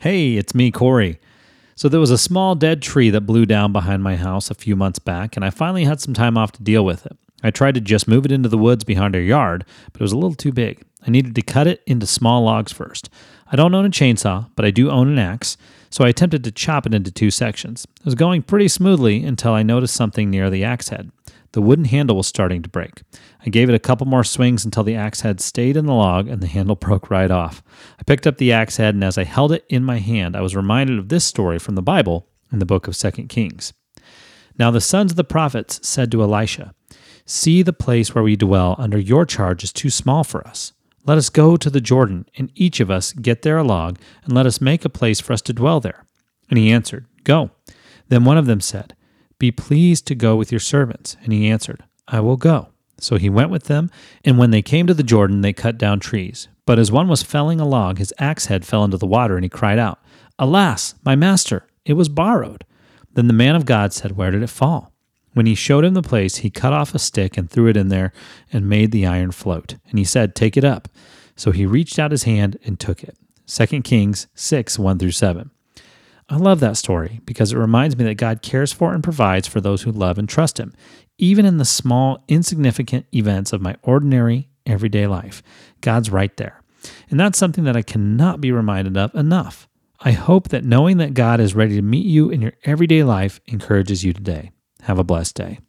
Hey, it's me, Corey. So there was a small dead tree that blew down behind my house a few months back, and I finally had some time off to deal with it. I tried to just move it into the woods behind our yard, but it was a little too big. I needed to cut it into small logs first. I don't own a chainsaw, but I do own an axe, so I attempted to chop it into two sections. It was going pretty smoothly until I noticed something near the axe head. The wooden handle was starting to break. I gave it a couple more swings until the axe head stayed in the log and the handle broke right off. I picked up the axe head, and as I held it in my hand, I was reminded of this story from the Bible in the book of 2 Kings. Now the sons of the prophets said to Elisha, "See, the place where we dwell under your charge is too small for us. Let us go to the Jordan, and each of us get there a log, and let us make a place for us to dwell there." And he answered, "Go." Then one of them said, "Be pleased to go with your servants." And he answered, "I will go." So he went with them, and when they came to the Jordan, they cut down trees. But as one was felling a log, his axe head fell into the water, and he cried out, "Alas, my master, it was borrowed." Then the man of God said, "Where did it fall?" When he showed him the place, he cut off a stick and threw it in there and made the iron float. And he said, "Take it up." So he reached out his hand and took it. 2 Kings 6, 1-7. I love that story because it reminds me that God cares for and provides for those who love and trust him, even in the small, insignificant events of my ordinary, everyday life. God's right there. And that's something that I cannot be reminded of enough. I hope that knowing that God is ready to meet you in your everyday life encourages you today. Have a blessed day.